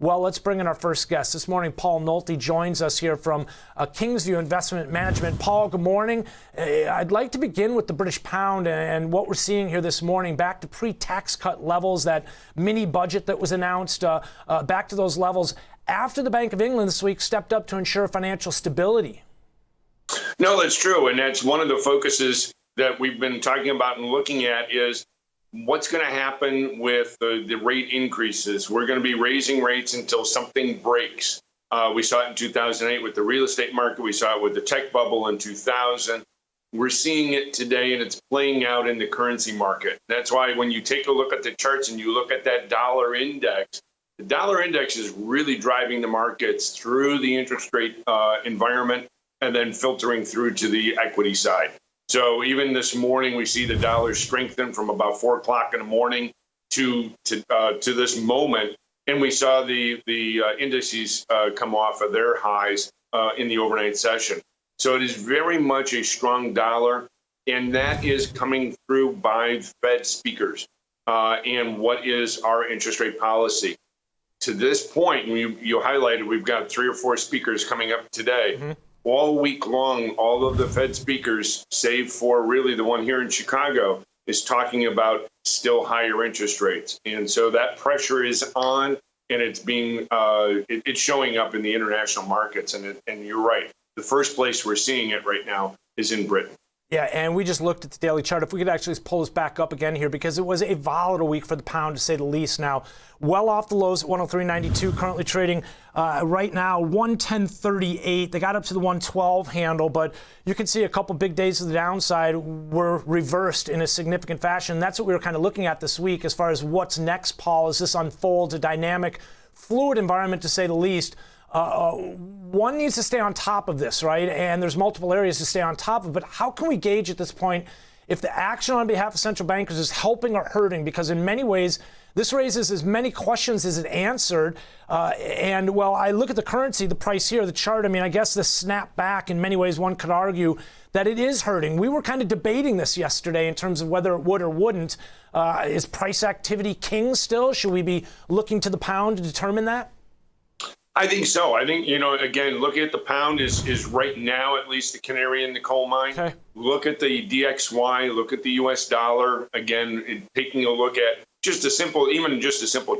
Well, let's bring in our first guest. This morning, Paul Nolte joins us here from Kingsview Investment Management. Paul, good morning. I'd like to begin with the British pound and what we're seeing here this morning, back to pre-tax cut levels, that mini budget that was announced, back to those levels after the Bank of England this week stepped up to ensure financial stability. No, that's true. And that's one of the focuses that we've been talking about and looking at is what's going to happen with the rate increases. We're going to be raising rates until something breaks. We saw it in 2008 with the real estate market. We saw it with the tech bubble in 2000. We're seeing it today, and it's playing out in the currency market. That's why when you take a look at the charts and you look at that dollar index, the dollar index is really driving the markets through the interest rate environment and then filtering through to the equity side. So even this morning, we see the dollar strengthen from about 4 o'clock in the morning to this moment. And we saw the indices come off of their highs in the overnight session. So it is very much a strong dollar. And that is coming through by Fed speakers. And what is our interest rate policy? To this point, you highlighted, we've got 3 or 4 speakers coming up today. Mm-hmm. All week long, all of the Fed speakers, save for really the one here in Chicago, is talking about still higher interest rates. And so that pressure is on, and it's being it's showing up in the international markets. And you're right. The first place we're seeing it right now is in Britain. Yeah, and we just looked at the daily chart. If we could actually pull this back up again here, because it was a volatile week for the pound, to say the least. Now, well off the lows at 103.92, currently trading right now 110.38. They got up to the 112 handle, but you can see a couple big days of the downside were reversed in a significant fashion. That's what we were kind of looking at this week as far as what's next, Paul, as this unfolds, a dynamic, fluid environment, to say the least. One needs to stay on top of this, right? And there's multiple areas to stay on top of, but how can we gauge at this point if the action on behalf of central bankers is helping or hurting? Because in many ways, this raises as many questions as it answered. And, well, I look at the currency, the price here, the chart. I mean, I guess the snap back, in many ways, one could argue that it is hurting. We were kind of debating this yesterday in terms of whether it would or wouldn't. Is price activity king still? Should we be looking to the pound to determine that? I think so. I think, again, looking at the pound is right now at least the canary in the coal mine. Okay. Look at the DXY, look at the U.S. dollar. Again, taking a look at just a simple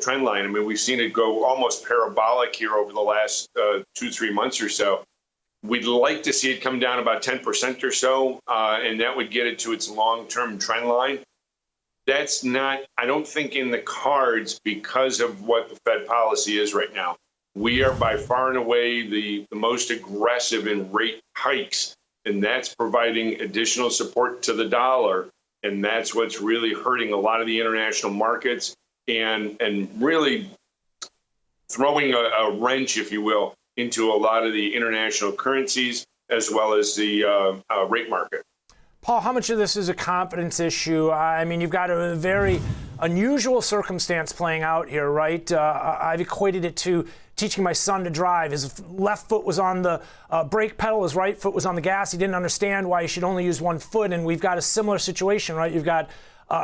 trend line. I mean, we've seen it go almost parabolic here over the last 2-3 months or so. We'd like to see it come down about 10% or so, and that would get it to its long-term trend line. That's not, I don't think, in the cards because of what the Fed policy is right now. We are by far and away the most aggressive in rate hikes, and that's providing additional support to the dollar, and that's what's really hurting a lot of the international markets and really throwing a wrench, if you will, into a lot of the international currencies as well as the rate market. Paul, how much of this is a confidence issue? I mean, you've got a very unusual circumstance playing out here, right? I've equated it to teaching my son to drive. His left foot was on the brake pedal, his right foot was on the gas. He didn't understand why he should only use one foot, and we've got a similar situation, right? You've got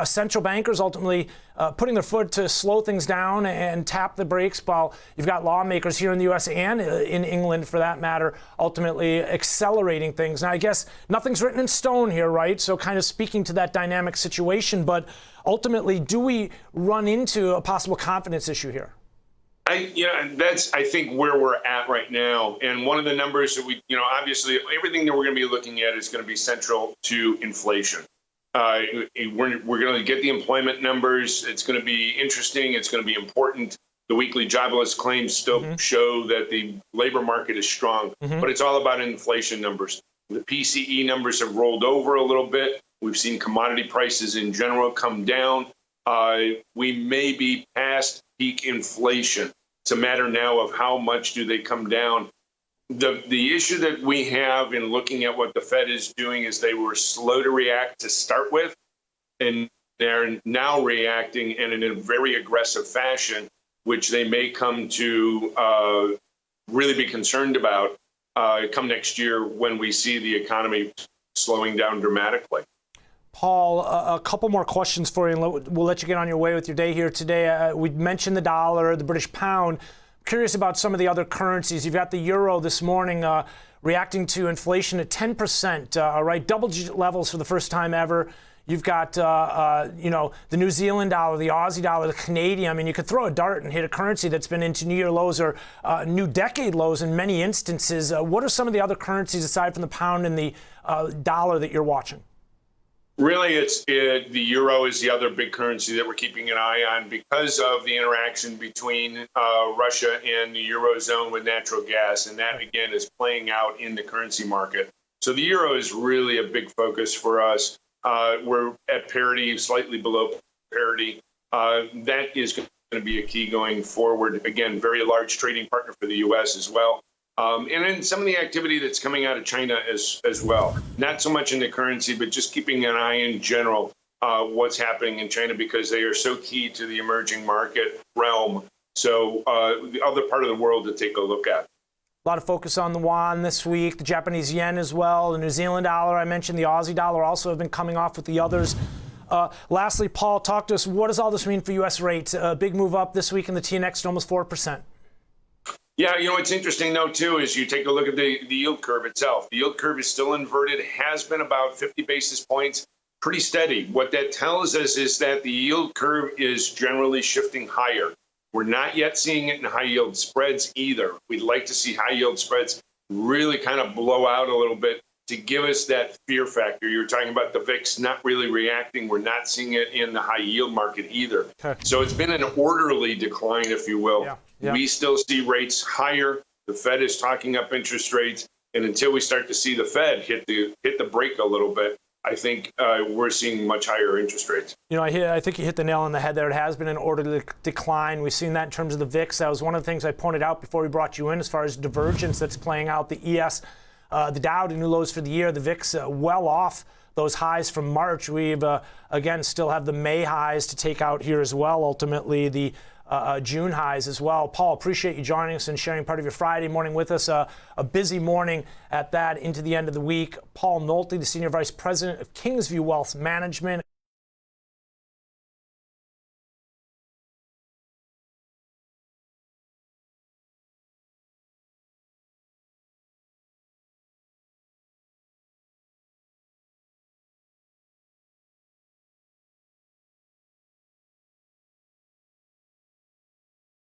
central bankers ultimately putting their foot to slow things down and tap the brakes, while you've got lawmakers here in the U.S. and in England, for that matter, ultimately accelerating things. Now, I guess nothing's written in stone here, right? So kind of speaking to that dynamic situation, but ultimately, do we run into a possible confidence issue here? That's, I think, where we're at right now. And one of the numbers that we, obviously everything that we're going to be looking at is going to be central to inflation. We're going to get the employment numbers. It's going to be interesting. It's going to be important. The weekly jobless claims still mm-hmm. show that the labor market is strong, mm-hmm. but it's all about inflation numbers. The PCE numbers have rolled over a little bit. We've seen commodity prices in general come down. We may be past peak inflation. It's a matter now of how much do they come down. The issue that we have in looking at what the Fed is doing is they were slow to react to start with, and they're now reacting and in a very aggressive fashion, which they may come to really be concerned about come next year when we see the economy slowing down dramatically. Paul, a couple more questions for you, and we'll let you get on your way with your day here today. We mentioned the dollar, the British pound. I'm curious about some of the other currencies. You've got the euro this morning reacting to inflation at 10%, right? Double-digit levels for the first time ever. You've got, the New Zealand dollar, the Aussie dollar, the Canadian. I mean, you could throw a dart and hit a currency that's been into new-year lows or new decade lows in many instances. What are some of the other currencies aside from the pound and the dollar that you're watching? Really, the euro is the other big currency that we're keeping an eye on because of the interaction between Russia and the Eurozone with natural gas. And that, again, is playing out in the currency market. So the euro is really a big focus for us. We're at parity, slightly below parity. That is going to be a key going forward. Again, very large trading partner for the U.S. as well. And then some of the activity that's coming out of China as well. Not so much in the currency, but just keeping an eye in general what's happening in China because they are so key to the emerging market realm. So the other part of the world to take a look at. A lot of focus on the yuan this week, the Japanese yen as well, the New Zealand dollar. I mentioned the Aussie dollar also have been coming off with the others. Lastly, Paul, talk to us. What does all this mean for U.S. rates? A big move up this week in the TNX to almost 4%. Yeah, what's interesting, though, too, is you take a look at the yield curve itself. The yield curve is still inverted, has been about 50 basis points, pretty steady. What that tells us is that the yield curve is generally shifting higher. We're not yet seeing it in high-yield spreads either. We'd like to see high-yield spreads really kind of blow out a little bit to give us that fear factor. You were talking about the VIX not really reacting. We're not seeing it in the high-yield market either. So it's been an orderly decline, if you will. Yeah. We still see rates higher. The Fed is talking up interest rates. And until we start to see the Fed hit the brake a little bit, I think we're seeing much higher interest rates. I think you hit the nail on the head there. It has been an orderly decline. We've seen that in terms of the VIX. That was one of the things I pointed out before we brought you in as far as divergence that's playing out. The ES, the Dow to new lows for the year. The VIX well off those highs from March. We've, again, still have the May highs to take out here as well. Ultimately, the June highs as well. Paul, appreciate you joining us and sharing part of your Friday morning with us. A busy morning at that into the end of the week. Paul Nolte, the Senior Vice President of Kingsview Wealth Management.